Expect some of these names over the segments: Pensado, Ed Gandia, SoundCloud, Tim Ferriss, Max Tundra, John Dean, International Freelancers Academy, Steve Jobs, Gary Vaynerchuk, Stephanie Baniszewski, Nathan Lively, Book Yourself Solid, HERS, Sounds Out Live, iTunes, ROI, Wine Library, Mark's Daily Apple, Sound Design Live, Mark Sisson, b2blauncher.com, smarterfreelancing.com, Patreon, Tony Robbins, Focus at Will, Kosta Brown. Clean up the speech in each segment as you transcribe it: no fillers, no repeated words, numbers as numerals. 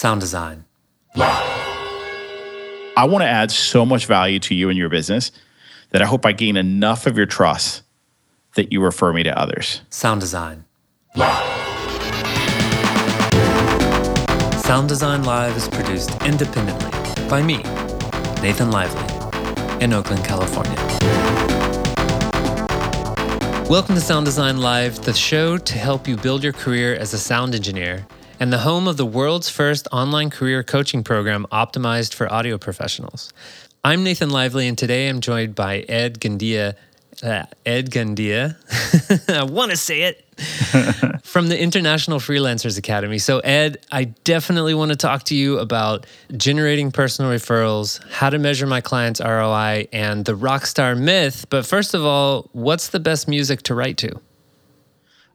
Sound Design Live. I want to add so much value to you and your business that I hope I gain enough of your trust that you refer me to others. Sound Design Live. Sound Design Live is produced independently by me, Nathan Lively, in Oakland, California. Welcome to Sound Design Live, the show to help you build your career as a sound engineer, and the home of the world's first online career coaching program optimized for audio professionals. I'm Nathan Lively, and today I'm joined by Ed Gandia. I want to say it. From the International Freelancers Academy. So Ed, I definitely want to talk to you about generating personal referrals, how to measure my client's ROI, and the rock star myth. But first of all, what's the best music to write to?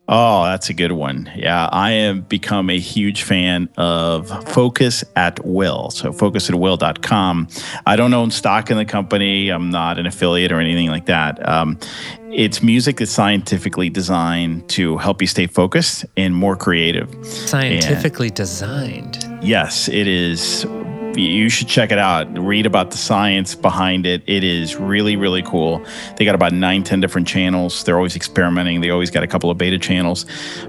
Oh, that's a good one. Yeah, I have become a huge fan of Focus at Will. So focusatwill.com. I don't own stock in the company. I'm not an affiliate or anything like that. It's music that's scientifically designed to help you stay focused and more creative. Scientifically designed? Yes, it is. You should check it out. Read about the science behind it. It is really, really cool. They got about 9-10 different channels. They're always experimenting. They always got a couple of beta channels.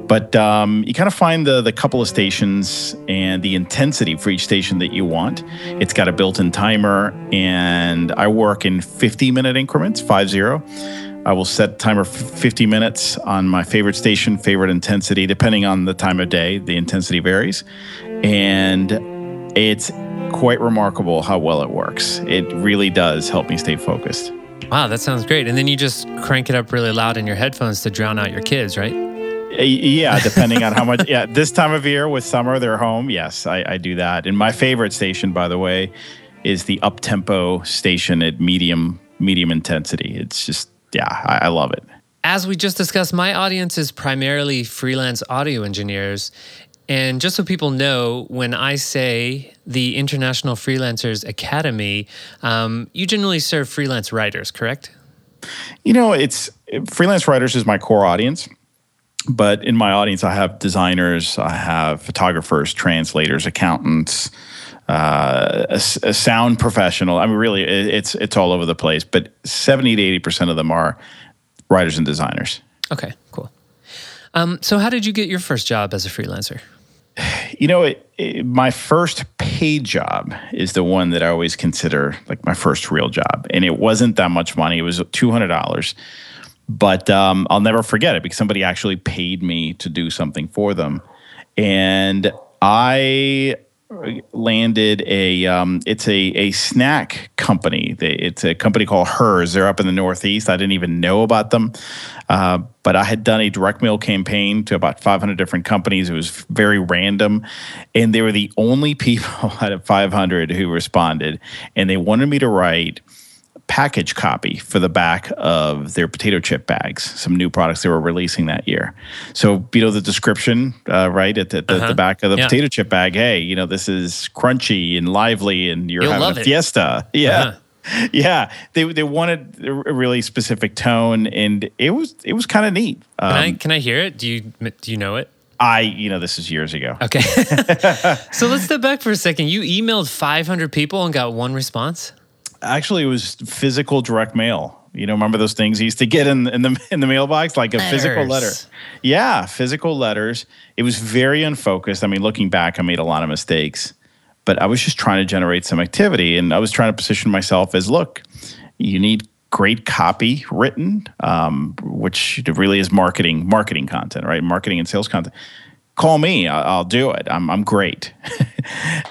But you kind of find the couple of stations and the intensity for each station that you want. It's got a built-in timer, and I work in 50-minute increments, 50. I will set timer 50 minutes on my favorite station, favorite intensity. Depending on the time of day, the intensity varies. And it's quite remarkable how well it works. It really does help me stay focused. Wow, that sounds great. And then you just crank it up really loud in your headphones to drown out your kids, right? Yeah, depending on how much. Yeah, this time of year with summer, they're home. Yes, I do that. And my favorite station, by the way, is the up-tempo station at medium intensity. It's just, yeah, I love it. As we just discussed, my audience is primarily freelance audio engineers. And just so people know, when I say the International Freelancers Academy, you generally serve freelance writers, correct? You know, it's freelance writers is my core audience. But in my audience, I have designers, I have photographers, translators, accountants, a sound professional. I mean, really, it's all over the place. But 70 to 80% of them are writers and designers. Okay, cool. So how did you get your first job as a freelancer? You know, my first paid job is the one that I always consider like my first real job. And it wasn't that much money. It was $200. But I'll never forget it because somebody actually paid me to do something for them. And I landed a snack company. It's a company called HERS. They're up in the Northeast. I didn't even know about them. But I had done a direct mail campaign to about 500 different companies. It was very random. And they were the only people out of 500 who responded. And they wanted me to write package copy for the back of their potato chip bags, some new products they were releasing that year. So, you know, the description, right, at the back of the potato chip bag, hey, you know, this is crunchy and lively and you'll having a fiesta. Yeah. Uh-huh. Yeah, they wanted a really specific tone, and it was kind of neat. Can I hear it? Do you know it? This is years ago. Okay. So let's step back for a second. You emailed 500 people and got one response? Actually, it was physical direct mail. You know, remember those things you used to get in the mailbox, like a physical letter. Yeah, physical letters. It was very unfocused. I mean, looking back, I made a lot of mistakes. But I was just trying to generate some activity, and I was trying to position myself as, look, you need great copy written, which really is marketing content, right? Marketing and sales content. Call me. I'll do it. I'm great.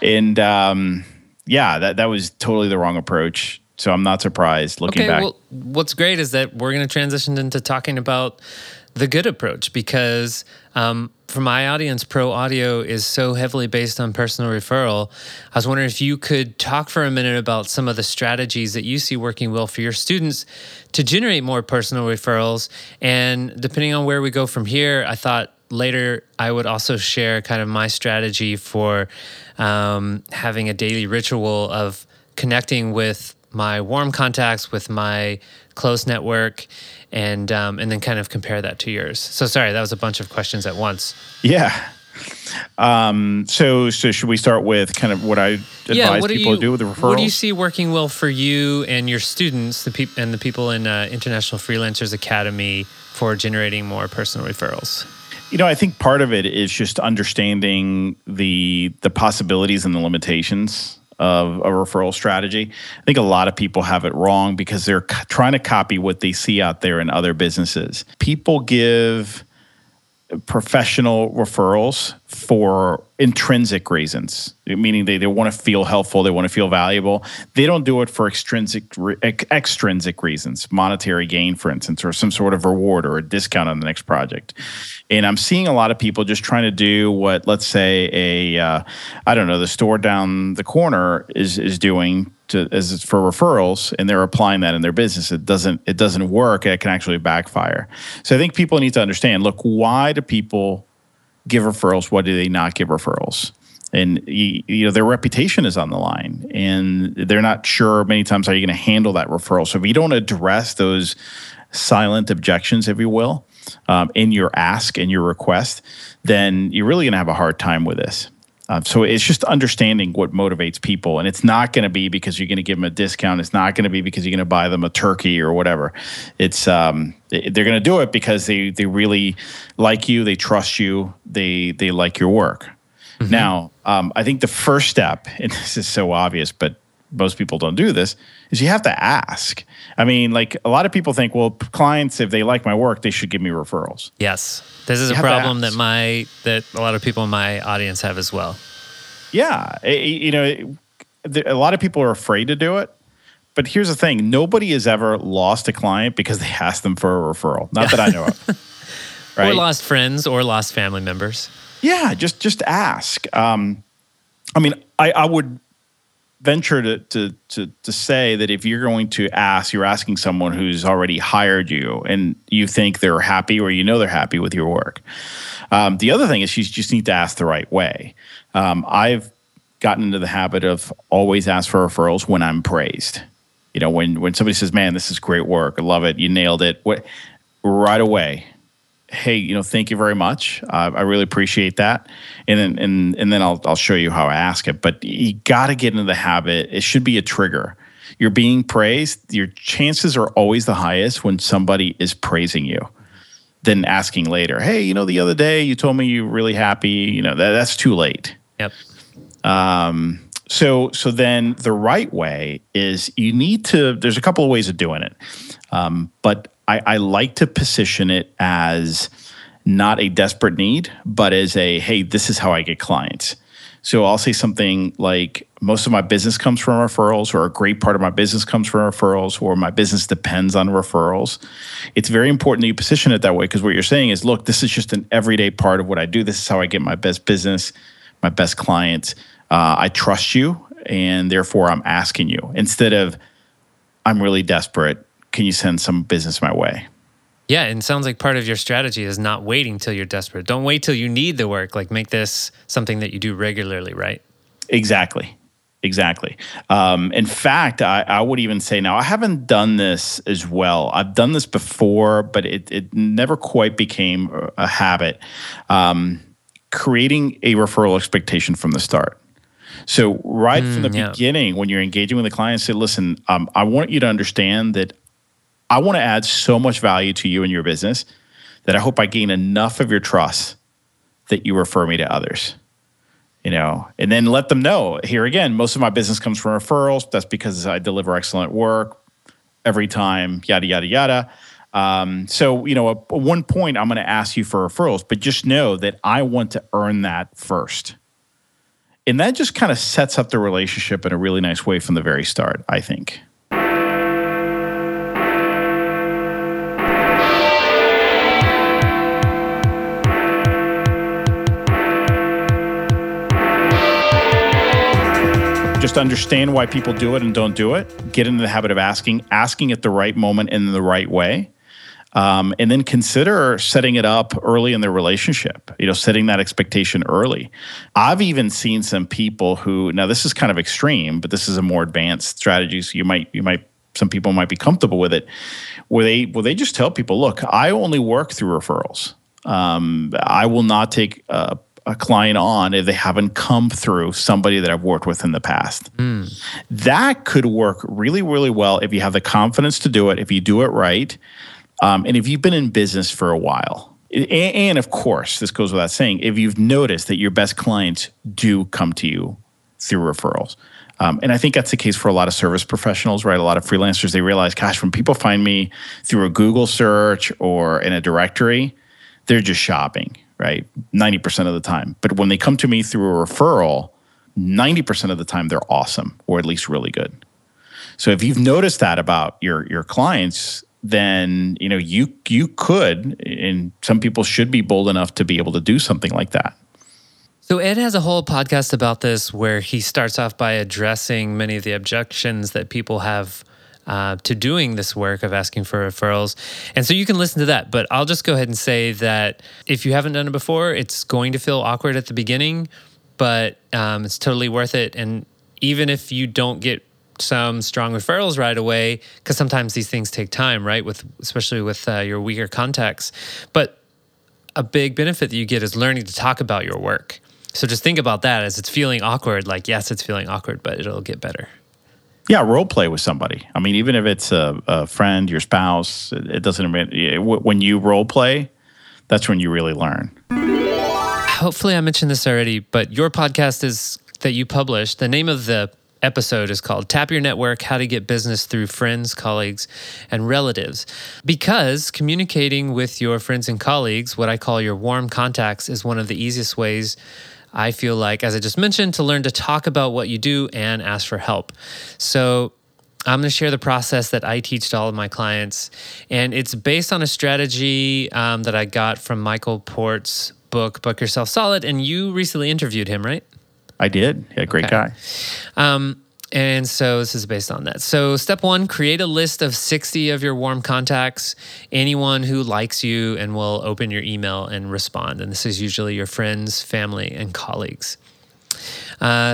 And yeah, that was totally the wrong approach. So I'm not surprised looking back. Well, what's great is that we're going to transition into talking about the good approach because for my audience, pro audio is so heavily based on personal referral. I was wondering if you could talk for a minute about some of the strategies that you see working well for your students to generate more personal referrals. And depending on where we go from here, I thought later I would also share kind of my strategy for having a daily ritual of connecting with my warm contacts, with my close network, and then kind of compare that to yours. So sorry, that was a bunch of questions at once. Yeah. So should we start with kind of what I advise people to do with the referrals? What do you see working well for you and your students, the people in International Freelancers Academy for generating more personal referrals? You know, I think part of it is just understanding the possibilities and the limitations of a referral strategy. I think a lot of people have it wrong because they're trying to copy what they see out there in other businesses. People give professional referrals for intrinsic reasons, meaning they want to feel helpful, they want to feel valuable. They don't do it for extrinsic reasons, monetary gain, for instance, or some sort of reward or a discount on the next project. And I'm seeing a lot of people just trying to do what, let's say, the store down the corner is doing as for referrals, and they're applying that in their business. It doesn't work. It can actually backfire. So I think people need to understand, look, why do people give referrals? Why do they not give referrals? And their reputation is on the line, and they're not sure many times how you're going to handle that referral. So if you don't address those silent objections, if you will, in your ask and your request, then you're really going to have a hard time with this. So it's just understanding what motivates people. And it's not going to be because you're going to give them a discount. It's not going to be because you're going to buy them a turkey or whatever. It's they're going to do it because they really like you. They trust you. They like your work. Mm-hmm. Now, I think the first step, and this is so obvious, but most people don't do this, is you have to ask. I mean, like, a lot of people think, well, clients, if they like my work, they should give me referrals. Yes. This is a problem that a lot of people in my audience have as well. Yeah. A lot of people are afraid to do it. But here's the thing. Nobody has ever lost a client because they asked them for a referral. Not that I know of. Right? Or lost friends or lost family members. Yeah. Just ask. I would venture to say that if you're going to ask, you're asking someone who's already hired you and you think they're happy, or you know they're happy with your work. The other thing is you just need to ask the right way. I've gotten into the habit of always ask for referrals when I'm praised. You know, when somebody says, man, this is great work. I love it. You nailed it. Right away. Hey, thank you very much. I really appreciate that. And then I'll show you how I ask it. But you got to get into the habit. It should be a trigger. You're being praised. Your chances are always the highest when somebody is praising you, than asking later. Hey, the other day you told me you're really happy. That's too late. Yep. So then the right way is there's a couple of ways of doing it. But I like to position it as not a desperate need, but as a, hey, this is how I get clients. So I'll say something like, most of my business comes from referrals, or a great part of my business comes from referrals, or my business depends on referrals. It's very important that you position it that way, because what you're saying is, look, this is just an everyday part of what I do. This is how I get my best business, my best clients. I trust you, and therefore I'm asking you, instead of, I'm really desperate. Can you send some business my way? Yeah, and it sounds like part of your strategy is not waiting till you're desperate. Don't wait till you need the work. Like, make this something that you do regularly, right? Exactly. In fact, I would even say now, I haven't done this as well. I've done this before, but it never quite became a habit. Creating a referral expectation from the start. So right from the beginning, when you're engaging with a client, say, listen, I want you to understand that I want to add so much value to you and your business that I hope I gain enough of your trust that you refer me to others. And then let them know, here again, most of my business comes from referrals. That's because I deliver excellent work every time, yada, yada, yada. At one point I'm going to ask you for referrals, but just know that I want to earn that first. And that just kind of sets up the relationship in a really nice way from the very start, I think. Just understand why people do it and don't do it. Get into the habit of asking at the right moment in the right way. And then consider setting it up early in their relationship, setting that expectation early. I've even seen some people who, now this is kind of extreme, but this is a more advanced strategy. So some people might be comfortable with it, where they just tell people, look, I only work through referrals. I will not take a client on if they haven't come through somebody that I've worked with in the past. Mm. That could work really, really well if you have the confidence to do it, if you do it right, and if you've been in business for a while. And of course, this goes without saying, if you've noticed that your best clients do come to you through referrals. And I think that's the case for a lot of service professionals, right? A lot of freelancers, they realize, gosh, when people find me through a Google search or in a directory, they're just shopping, right? 90% of the time. But when they come to me through a referral, 90% of the time, they're awesome, or at least really good. So if you've noticed that about your clients, then you could, and some people should be bold enough to be able to do something like that. So Ed has a whole podcast about this where he starts off by addressing many of the objections that people have to doing this work of asking for referrals. And so you can listen to that, but I'll just go ahead and say that if you haven't done it before, it's going to feel awkward at the beginning, but it's totally worth it. And even if you don't get some strong referrals right away, because sometimes these things take time, right? Especially with your weaker contacts. But a big benefit that you get is learning to talk about your work. So just think about that as it's feeling awkward. Like, yes, it's feeling awkward, but it'll get better. Yeah, role play with somebody. I mean, even if it's a friend, your spouse, it doesn't matter. When you role play, that's when you really learn. Hopefully I mentioned this already, but your podcast is that you published. The name of the episode is called Tap Your Network, How to Get Business Through Friends, Colleagues, and Relatives. Because communicating with your friends and colleagues, what I call your warm contacts, is one of the easiest ways, I feel like, as I just mentioned, to learn to talk about what you do and ask for help. So I'm going to share the process that I teach to all of my clients. And it's based on a strategy that I got from Michael Port's book, Book Yourself Solid. And you recently interviewed him, right? I did. Yeah, great guy. And so this is based on that. So step one, create a list of 60 of your warm contacts, anyone who likes you and will open your email and respond. And this is usually your friends, family, and colleagues.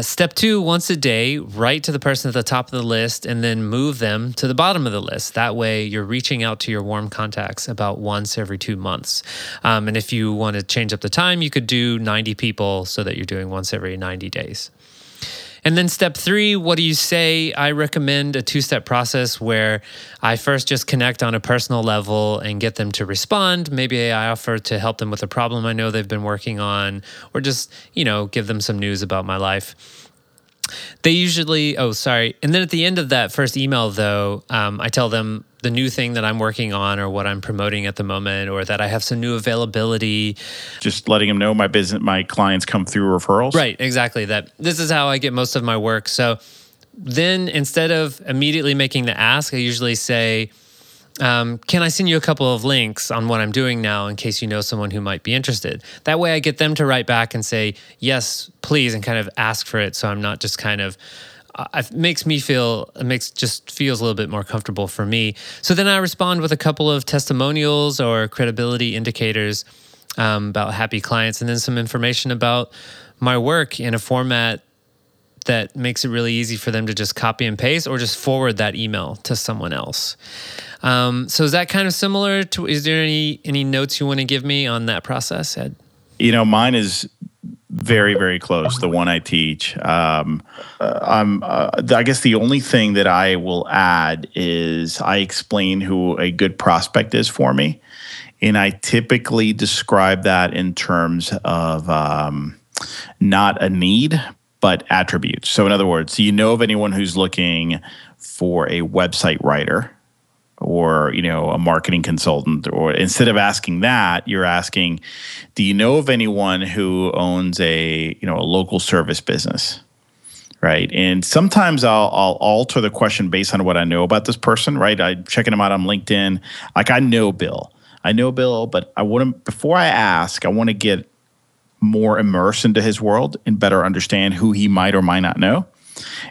Step two, once a day, write to the person at the top of the list and then move them to the bottom of the list. That way you're reaching out to your warm contacts about once every 2 months. And if you want to change up the time, you could do 90 people so that you're doing once every 90 days. And then step three, what do you say? I recommend a two-step process where I first just connect on a personal level and get them to respond. Maybe I offer to help them with a problem I know they've been working on, or just, give them some news about my life. And then at the end of that first email, though, I tell them the new thing that I'm working on or what I'm promoting at the moment, or that I have some new availability. Just letting them know my clients come through referrals. Right, exactly. That this is how I get most of my work. So then instead of immediately making the ask, I usually say, can I send you a couple of links on what I'm doing now in case you know someone who might be interested? That way I get them to write back and say, yes, please, and kind of ask for it. So I'm not just kind of, it just feels a little bit more comfortable for me. So then I respond with a couple of testimonials or credibility indicators about happy clients, and then some information about my work in a format that makes it really easy for them to just copy and paste or just forward that email to someone else. So is that kind of similar to, is there any notes you want to give me on that process, Ed? Mine is very, very close, the one I teach. I guess the only thing that I will add is I explain who a good prospect is for me. And I typically describe that in terms of not a need, but attributes. So in other words, do you know of anyone who's looking for a website writer or, a marketing consultant? Or instead of asking that, you're asking, do you know of anyone who owns a local service business? Right. And sometimes I'll alter the question based on what I know about this person, right? I'm checking them out on LinkedIn. Like, I know Bill, but before I ask, I want to get more immersed into his world and better understand who he might or might not know.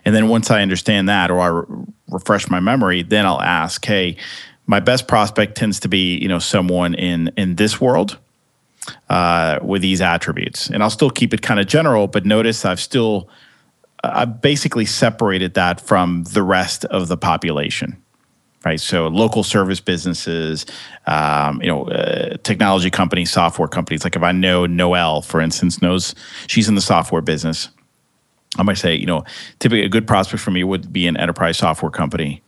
And then once I understand that, or I refresh my memory, then I'll ask, hey, my best prospect tends to be, someone in this world with these attributes. And I'll still keep it kind of general, but notice I've basically separated that from the rest of the population. right? So local service businesses, technology companies, software companies. Like if I know Noelle, for instance, she's in the software business, I might say, typically a good prospect for me would be an enterprise software company,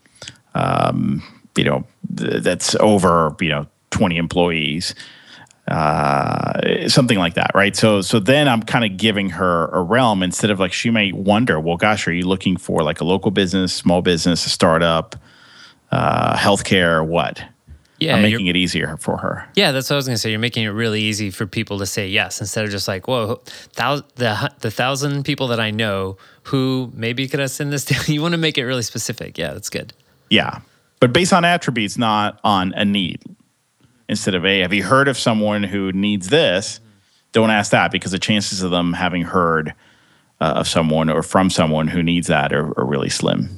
that's over, 20 employees, something like that, right? So then I'm kind of giving her a realm instead of like, she may wonder, well, gosh, are you looking for like a local business, small business, a startup, healthcare, what? Yeah, I'm making it easier for her. Yeah, that's what I was going to say. You're making it really easy for people to say yes instead of just like, whoa, the 1,000 people that I know who maybe could I send this to? You want to make it really specific. Yeah, that's good. Yeah, but based on attributes, not on a need. Instead of, have you heard of someone who needs this? Don't ask that because the chances of them having heard of someone or from someone who needs that are really slim.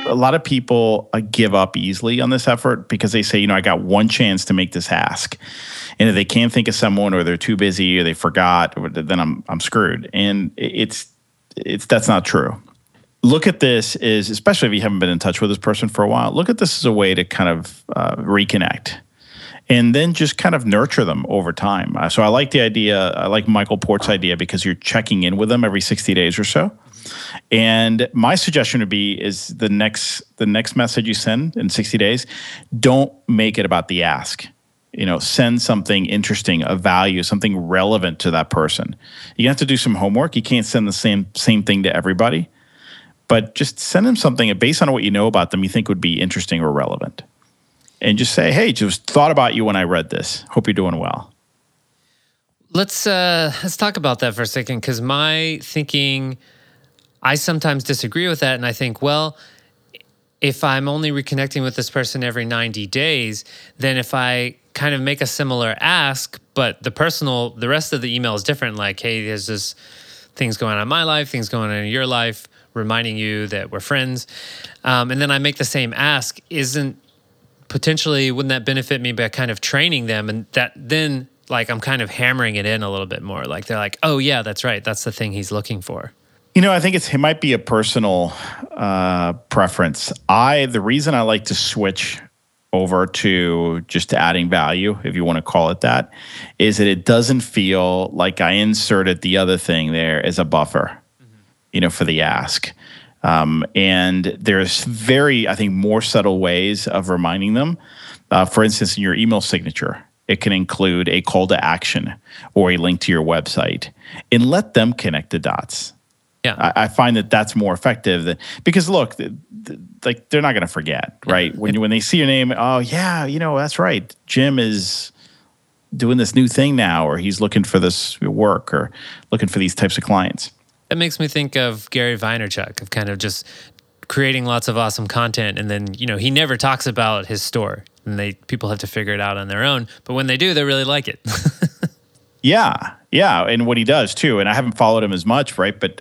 A lot of people give up easily on this effort because they say, I got one chance to make this ask. And if they can't think of someone or they're too busy or they forgot, then I'm screwed. And it's that's not true. Look at this as, especially if you haven't been in touch with this person for a while, look at this as a way to kind of reconnect and then just kind of nurture them over time. So I like the idea, I like Michael Port's idea because you're checking in with them every 60 days or so. And my suggestion would be is the next message you send in 60 days, don't make it about the ask. Send something interesting, of value, something relevant to that person. You have to do some homework. You can't send the same thing to everybody, but just send them something based on what you know about them you think would be interesting or relevant. And just say, hey, just thought about you when I read this. Hope you're doing well. Let's talk about that for a second because my thinking, I sometimes disagree with that and I think, well, if I'm only reconnecting with this person every 90 days, then if I kind of make a similar ask, but the rest of the email is different, like, hey, there's this things going on in my life, things going on in your life, reminding you that we're friends. And then I make the same ask, wouldn't that benefit me by kind of training them? And that then like I'm kind of hammering it in a little bit more. Like they're like, oh yeah, that's right. That's the thing he's looking for. I think it might be a personal preference. The reason I like to switch over to just adding value, if you want to call it that, is that it doesn't feel like I inserted the other thing there as a buffer, for the ask. And there's I think, more subtle ways of reminding them. For instance, in your email signature, it can include a call to action or a link to your website and let them connect the dots. Yeah. I find that's more effective because look, like they're not going to forget, right? When they see your name, oh yeah, that's right. Jim is doing this new thing now, or he's looking for this work or looking for these types of clients. That makes me think of Gary Vaynerchuk of kind of just creating lots of awesome content. And then, he never talks about his store and people have to figure it out on their own. But when they do, they really like it. Yeah, and what he does too, and I haven't followed him as much, right? But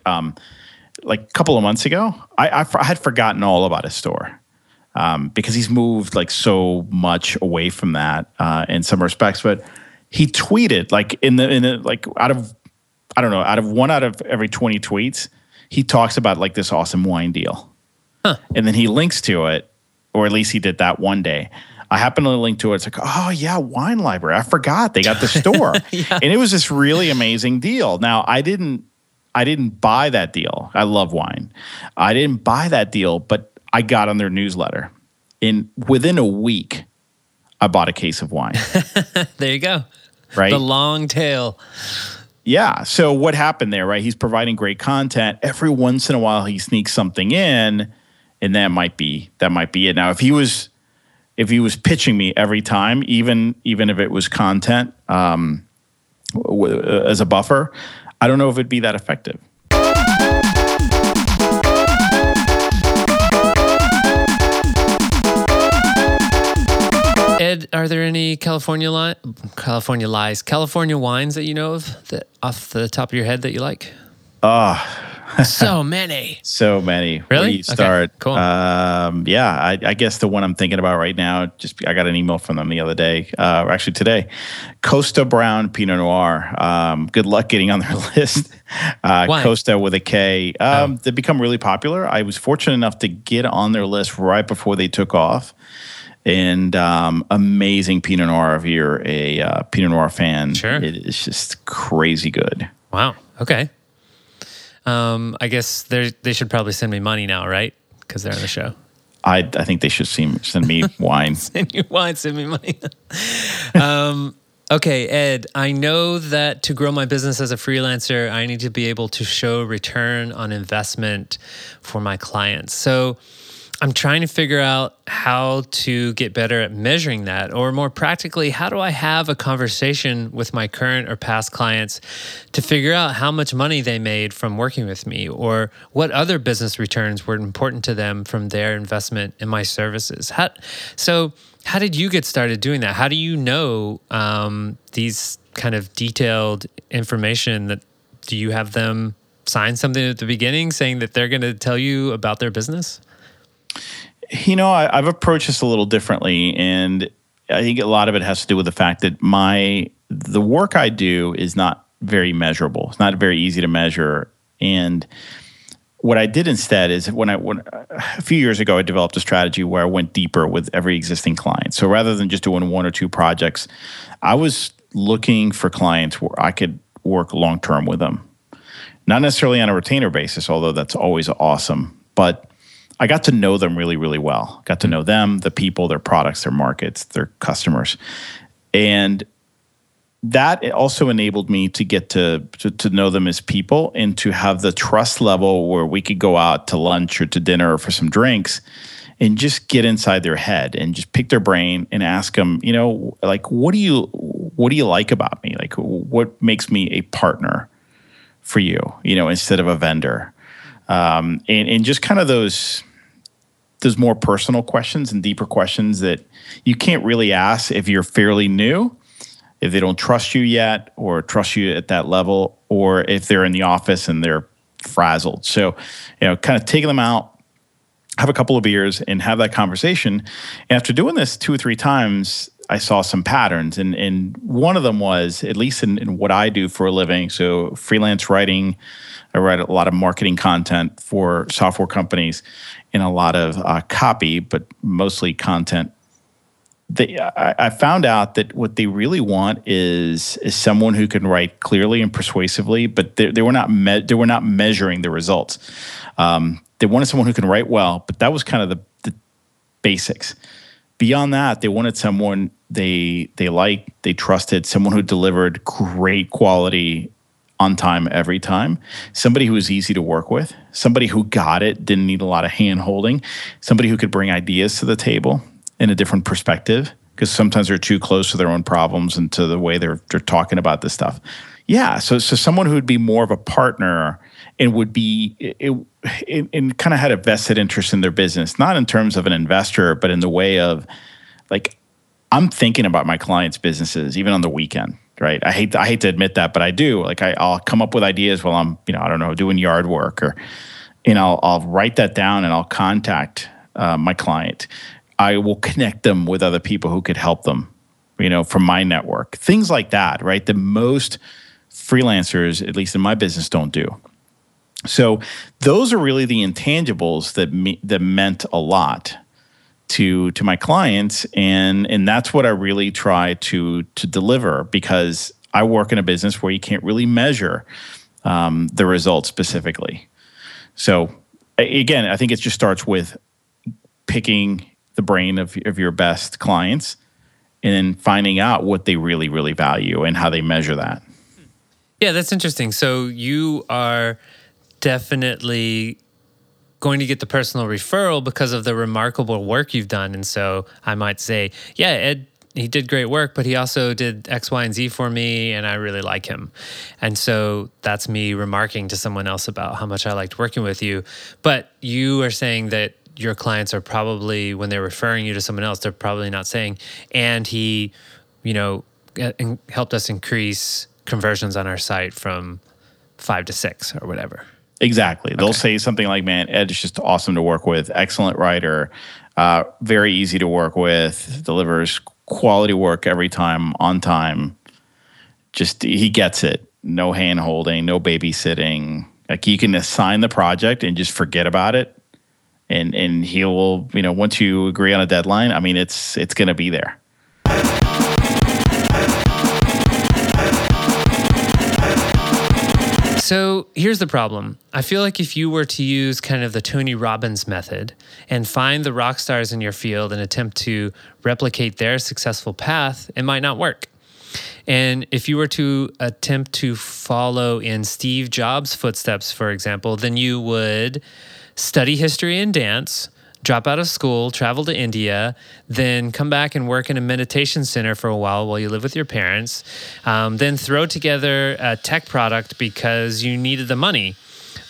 like a couple of months ago, I had forgotten all about his store because he's moved like so much away from that in some respects. But he tweeted like out of 1 out of every 20 tweets, he talks about like this awesome wine deal, and then he links to it, or at least he did that one day. I happened to link to it. It's like, oh yeah, Wine Library. I forgot they got the store, yeah. And it was this really amazing deal. Now I didn't buy that deal. I love wine. I didn't buy that deal, but I got on their newsletter, and within a week, I bought a case of wine. There you go. Right, the long tail. Yeah. So what happened there? Right, he's providing great content. Every once in a while, he sneaks something in, and that might be it. Now, if he was pitching me every time, even if it was content as a buffer, I don't know if it'd be that effective. Ed, are there any California wines that you know of that off the top of your head that you like? So many. Really? Where do you start? Okay, cool. Yeah, I guess the one I'm thinking about right now, I got an email from them the other day, or actually today, Kosta Brown Pinot Noir. Good luck getting on their list. Why? Kosta with a K. They've become really popular. I was fortunate enough to get on their list right before they took off. And amazing Pinot Noir if you're a Pinot Noir fan. Sure. It's just crazy good. Wow. Okay. I guess they should probably send me money now, right? Because they're on the show. I think they should send me wine. Send you wine, send me money. Okay, Ed, I know that to grow my business as a freelancer, I need to be able to show return on investment for my clients. So I'm trying to figure out how to get better at measuring that, or more practically, how do I have a conversation with my current or past clients to figure out how much money they made from working with me, or what other business returns were important to them from their investment in my services? How did you get started doing that? How do you know these kind of detailed information? That do you have them sign something at the beginning saying that they're going to tell you about their business? You know, I've approached this a little differently, and I think a lot of it has to do with the fact that the work I do is not very measurable. It's not very easy to measure. And what I did instead is when a few years ago, I developed a strategy where I went deeper with every existing client. So rather than just doing one or two projects, I was looking for clients where I could work long-term with them. Not necessarily on a retainer basis, although that's always awesome, but I got to know them really, really well. Got to know them, the people, their products, their markets, their customers. And that also enabled me to get to know them as people and to have the trust level where we could go out to lunch or to dinner or for some drinks and just get inside their head and just pick their brain and ask them, you know, like, what do you like about me? Like, what makes me a partner for you, you know, instead of a vendor? And just kind of those more personal questions and deeper questions that you can't really ask if you're fairly new, if they don't trust you yet or trust you at that level, or if they're in the office and they're frazzled. So, you know, kind of taking them out, have a couple of beers and have that conversation. And after doing this 2 or 3 times, I saw some patterns. And one of them was, at least in what I do for a living, so freelance writing, I write a lot of marketing content for software companies and a lot of copy, but mostly content. I found out that what they really want is someone who can write clearly and persuasively, but they were not measuring the results. They wanted someone who can write well, but that was kind of the basics. Beyond that, they wanted someone they liked, they trusted, someone who delivered great quality on time every time, somebody who was easy to work with, somebody who got it, didn't need a lot of hand-holding, somebody who could bring ideas to the table in a different perspective, because sometimes they're too close to their own problems and to the way they're talking about this stuff. Yeah, so someone who would be more of a partner and would be and kind of had a vested interest in their business, not in terms of an investor, but in the way of, like, I'm thinking about my clients' businesses even on the weekend. Right. I hate to admit that, but I do. Like, I'll come up with ideas while I'm, you know, I don't know, doing yard work, or, and I'll write that down and I'll contact my client. I will connect them with other people who could help them, you know, from my network. Things like that, right? That most freelancers, at least in my business, don't do. So those are really the intangibles that meant a lot to my clients, and that's what I really try to deliver, because I work in a business where you can't really measure the results specifically. So again, I think it just starts with picking the brain of your best clients and then finding out what they really, really value and how they measure that. Yeah, that's interesting. So you are definitely going to get the personal referral because of the remarkable work you've done. And so I might say, yeah, Ed, he did great work, but he also did X, Y, and Z for me, and I really like him. And so that's me remarking to someone else about how much I liked working with you. But you are saying that your clients are probably, when they're referring you to someone else, they're probably not saying, and he, you know, helped us increase conversions on our site from 5 to 6 or whatever. Exactly. Okay. They'll say something like, man, Ed is just awesome to work with, excellent writer, very easy to work with, delivers quality work every time, on time. Just, he gets it. No hand holding, no babysitting. Like, you can assign the project and just forget about it. And he will, you know, once you agree on a deadline, I mean, it's going to be there. So here's the problem. I feel like if you were to use kind of the Tony Robbins method and find the rock stars in your field and attempt to replicate their successful path, it might not work. And if you were to attempt to follow in Steve Jobs' footsteps, for example, then you would study history and dance, drop out of school, travel to India, then come back and work in a meditation center for a while you live with your parents, then throw together a tech product because you needed the money.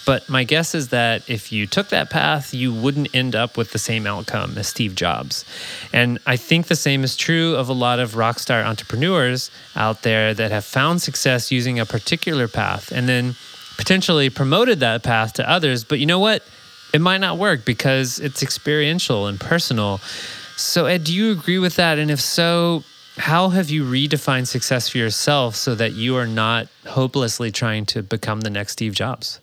But my guess is that if you took that path, you wouldn't end up with the same outcome as Steve Jobs. And I think the same is true of a lot of rock star entrepreneurs out there that have found success using a particular path and then potentially promoted that path to others. But you know what? It might not work because it's experiential and personal. So Ed, do you agree with that? And if so, how have you redefined success for yourself so that you are not hopelessly trying to become the next Steve Jobs?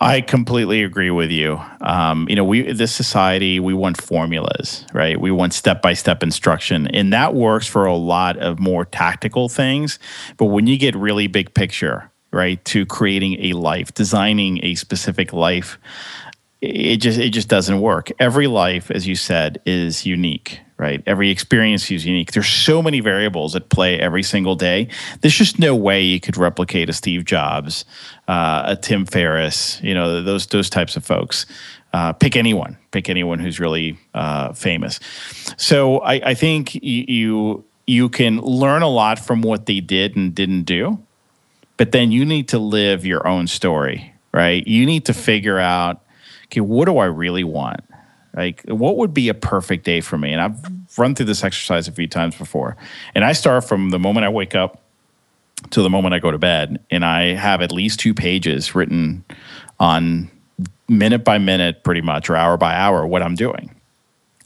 I completely agree with you. This society, we want formulas, right? We want step-by-step instruction, and that works for a lot of more tactical things. But when you get really big picture, right, to creating a life, designing a specific life, it just doesn't work. Every life, as you said, is unique, right? Every experience is unique. There's so many variables at play every single day. There's just no way you could replicate a Steve Jobs, a Tim Ferriss, you know, those types of folks. Pick anyone who's really famous. So I think you can learn a lot from what they did and didn't do. But then you need to live your own story, right? You need to figure out, okay, what do I really want? Like, what would be a perfect day for me? And I've run through this exercise a few times before. And I start from the moment I wake up to the moment I go to bed. And I have at least 2 pages written on minute by minute, pretty much, or hour by hour, what I'm doing.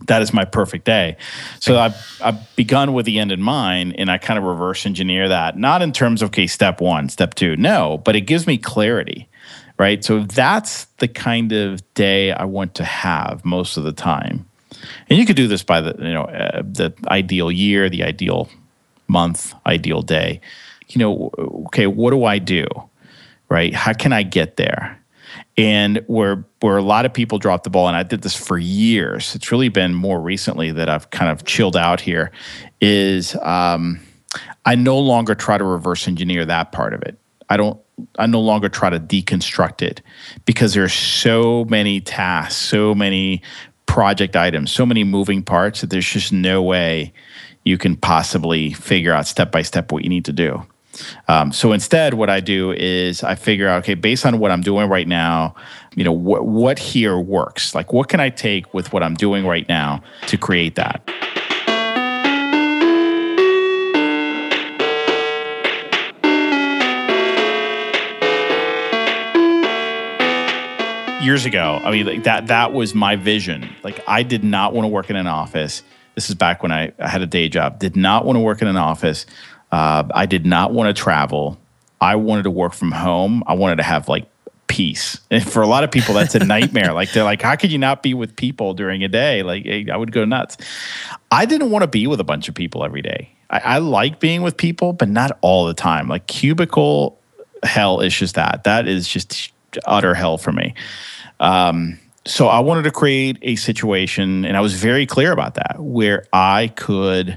That is my perfect day. So I've begun with the end in mind, and I kind of reverse engineer that. Not in terms of, okay, step one, step two. No, but it gives me clarity, right? So that's the kind of day I want to have most of the time. And you could do this by the ideal year, the ideal month, ideal day. You know, okay, what do I do, right? How can I get there? And where a lot of people drop the ball, and I did this for years, it's really been more recently that I've kind of chilled out here, is I no longer try to reverse engineer that part of it. I no longer try to deconstruct it, because there's so many tasks, so many project items, so many moving parts that there's just no way you can possibly figure out step by step what you need to do. So instead, what I do is I figure out, okay, based on what I'm doing right now, you know, what here works? Like, what can I take with what I'm doing right now to create that? Years ago, I mean, like that was my vision. Like, I did not want to work in an office. This is back when I had a day job. Did not want to work in an office. I did not want to travel. I wanted to work from home. I wanted to have like peace. And for a lot of people, that's a nightmare. Like, they're like, how could you not be with people during a day? Like, I would go nuts. I didn't want to be with a bunch of people every day. I like being with people, but not all the time. Like, cubicle hell is just that. That is just utter hell for me. So I wanted to create a situation, and I was very clear about that, where I could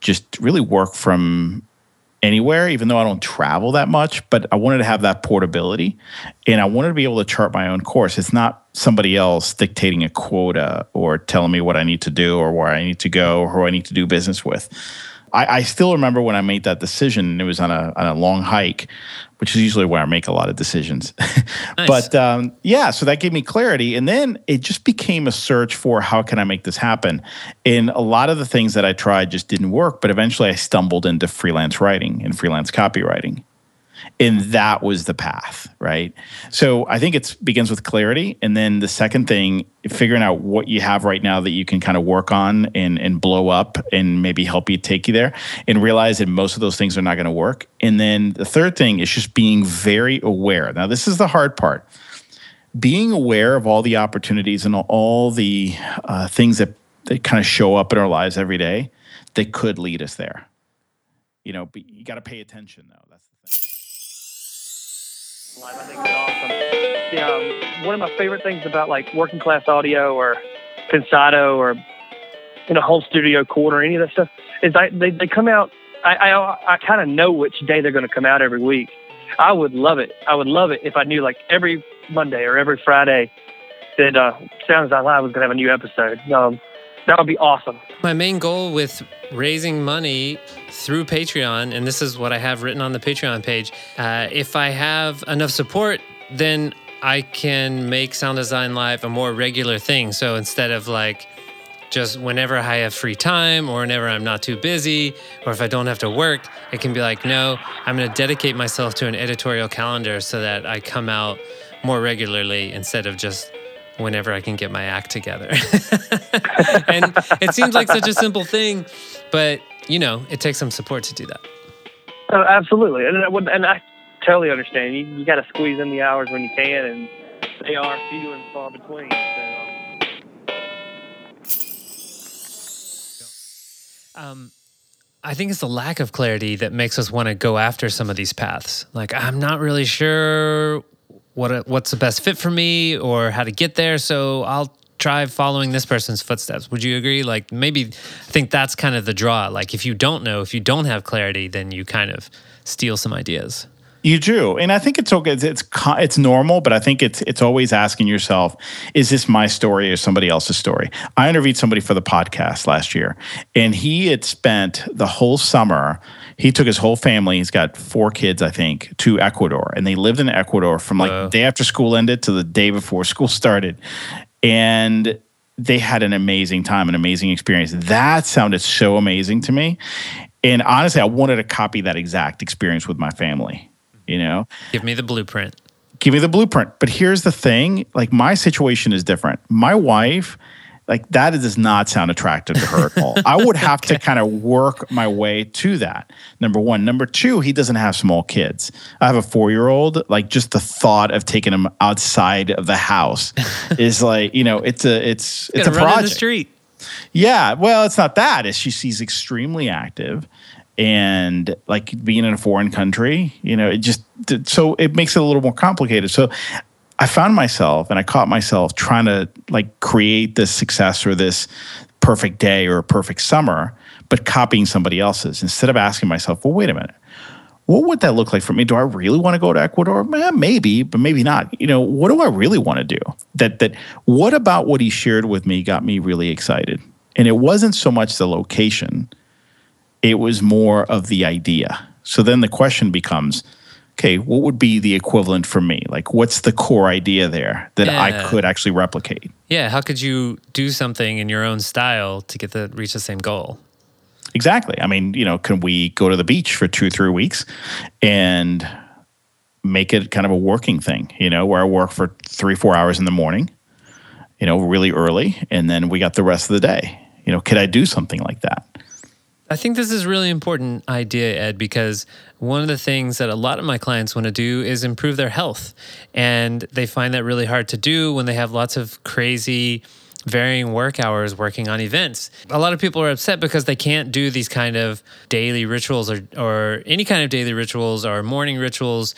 just really work from anywhere, even though I don't travel that much, but I wanted to have that portability, and I wanted to be able to chart my own course. It's not somebody else dictating a quota or telling me what I need to do or where I need to go or who I need to do business with. I still remember when I made that decision, and it was on a long hike, which is usually where I make a lot of decisions. Nice. But so that gave me clarity. And then it just became a search for, how can I make this happen? And a lot of the things that I tried just didn't work, but eventually I stumbled into freelance writing and freelance copywriting. And that was the path, right? So I think it begins with clarity. And then the second thing, figuring out what you have right now that you can kind of work on and blow up and maybe help you take you there, and realize that most of those things are not going to work. And then the third thing is just being very aware. Now, this is the hard part. Being aware of all the opportunities and all the things that kind of show up in our lives every day that could lead us there. You know, but you got to pay attention, though. That's the thing. I think it's awesome. One of my favorite things about like working class audio or Pensado or in a home studio corner, any of that stuff, is they come out. I kind of know which day they're going to come out every week. I would love it. I would love it if I knew like every Monday or every Friday that Sounds Out Live was going to have a new episode. That would be awesome. My main goal with raising money through Patreon, and this is what I have written on the Patreon page, if I have enough support, then I can make Sound Design Live a more regular thing. So instead of like just whenever I have free time or whenever I'm not too busy or if I don't have to work, it can be like, no, I'm going to dedicate myself to an editorial calendar so that I come out more regularly instead of just whenever I can get my act together. And it seems like such a simple thing, but, you know, it takes some support to do that. Oh, absolutely. And I totally understand. You got to squeeze in the hours when you can, and they are few and far between. So. I think it's the lack of clarity that makes us want to go after some of these paths. Like, I'm not really sure what's the best fit for me or how to get there, so I'll try following this person's footsteps. Would you agree? Like, maybe I think that's kind of the draw. Like, if you don't know, if you don't have clarity, then you kind of steal some ideas. You do. And I think it's okay. It's normal, but I think it's always asking yourself, is this my story or somebody else's story? I interviewed somebody for the podcast last year, and he had spent the whole summer. He took his whole family, he's got 4 kids, I think, to Ecuador. And they lived in Ecuador from like the day after school ended to the day before school started. And they had an amazing time, an amazing experience. That sounded so amazing to me. And honestly, I wanted to copy that exact experience with my family. You know, give me the blueprint. But here's the thing, like, my situation is different. My wife, like, that does not sound attractive to her at all. I would have to kind of work my way to that. Number one. Number two, he doesn't have small kids. I have a 4-year-old. Like, just the thought of taking him outside of the house is like, you know, it's a project. Run in the street. Yeah. Well, it's not that. It's just she's extremely active. And like being in a foreign country, you know, so it makes it a little more complicated. So I found myself, and I caught myself trying to like create this success or this perfect day or a perfect summer, but copying somebody else's instead of asking myself, well, wait a minute, what would that look like for me? Do I really want to go to Ecuador? Maybe, but maybe not. You know, what do I really want to do? That what about what he shared with me got me really excited? And it wasn't so much the location. It was more of the idea. So then the question becomes, okay, what would be the equivalent for me? Like, what's the core idea there that I could actually replicate? Yeah, how could you do something in your own style to reach the same goal? Exactly. I mean, you know, can we go to the beach for 2 or 3 weeks and make it kind of a working thing, you know, where I work for 3-4 hours in the morning, you know, really early, and then we got the rest of the day. You know, could I do something like that? I think this is a really important idea, Ed, because one of the things that a lot of my clients want to do is improve their health. And they find that really hard to do when they have lots of crazy varying work hours working on events. A lot of people are upset because they can't do these kind of daily rituals or any kind of daily rituals or morning rituals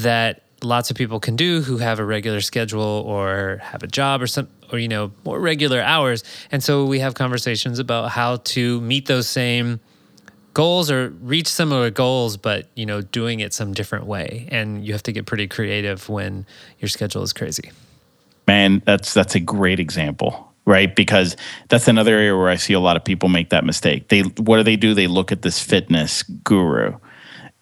that lots of people can do who have a regular schedule or have a job or something, or, you know, more regular hours. And so we have conversations about how to meet those same goals or reach similar goals, but, you know, doing it some different way. And you have to get pretty creative when your schedule is crazy. Man, that's a great example, right? Because that's another area where I see a lot of people make that mistake. What do? They look at this fitness guru.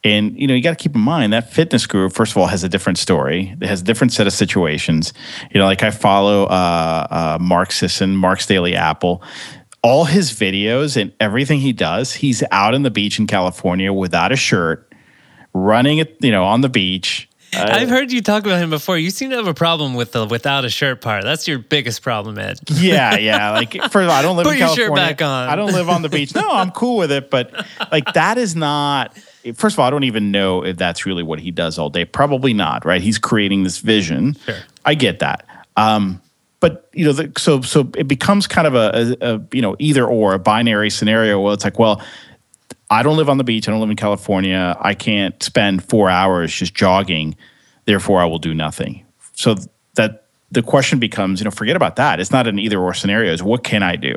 And, you know, you got to keep in mind that fitness guru, first of all, has a different story. It has a different set of situations. You know, like, I follow Mark Sisson, Mark's Daily Apple. All his videos and everything he does, he's out on the beach in California without a shirt, running it, you know, on the beach. I've heard you talk about him before. You seem to have a problem with the without a shirt part. That's your biggest problem, Ed. Yeah. Like, first of all, I don't live in California. Put your shirt back on. I don't live on the beach. No, I'm cool with it. But like, that is not, first of all, I don't even know if that's really what he does all day. Probably not, right? He's creating this vision. Sure. I get that. But, you know, so it becomes kind of a either or, a binary scenario where it's like, well, I don't live on the beach. I don't live in California. I can't spend 4 hours just jogging. Therefore, I will do nothing. So that the question becomes, you know, forget about that. It's not an either or scenario. It's what can I do?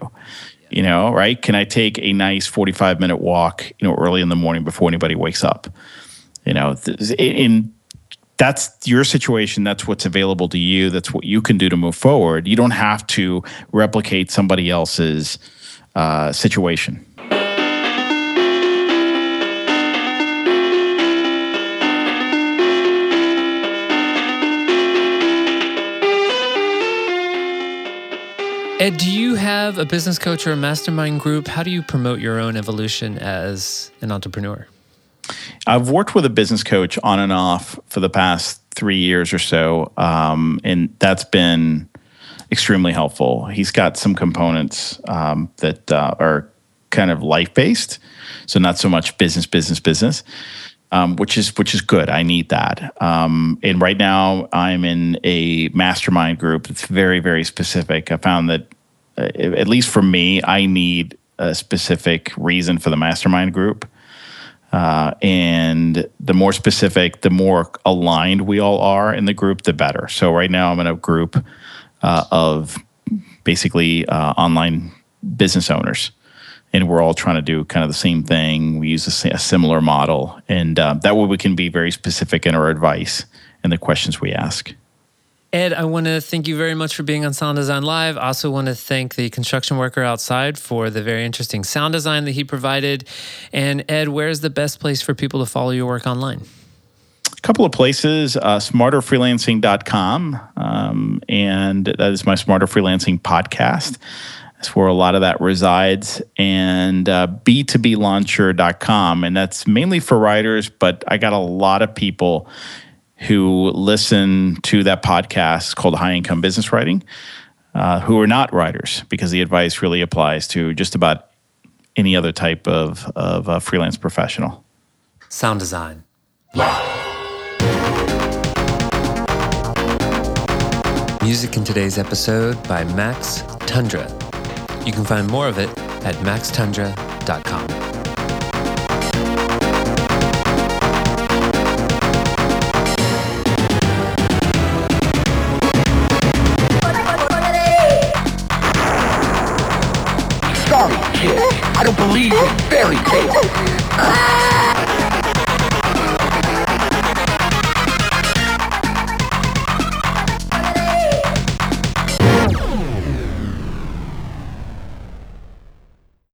You know, right? Can I take a nice 45-minute walk, you know, early in the morning before anybody wakes up? You know, that's your situation. That's what's available to you. That's what you can do to move forward. You don't have to replicate somebody else's situation. Ed, do you have a business coach or a mastermind group? How do you promote your own evolution as an entrepreneur? I've worked with a business coach on and off for the past 3 years or so, and that's been extremely helpful. He's got some components that are kind of life-based, so not so much business, which is good. I need that. And right now I'm in a mastermind group that's very, very specific. I found that, at least for me, I need a specific reason for the mastermind group. And the more specific, the more aligned we all are in the group, the better. So right now I'm in a group of basically online business owners. And we're all trying to do kind of the same thing. We use a similar model. And that way we can be very specific in our advice and the questions we ask. Ed, I want to thank you very much for being on Sound Design Live. I also want to thank the construction worker outside for the very interesting sound design that he provided. And Ed, where is the best place for people to follow your work online? A couple of places, smarterfreelancing.com. And that is my Smarter Freelancing podcast. That's where a lot of that resides, and b2blauncher.com, and that's mainly for writers, but I got a lot of people who listen to that podcast called High Income Business Writing who are not writers, because the advice really applies to just about any other type of freelance professional. Sound design. Music in today's episode by Max Tundra. You can find more of it at maxtundra.com. Sorry, kid. I don't believe in fairy tales.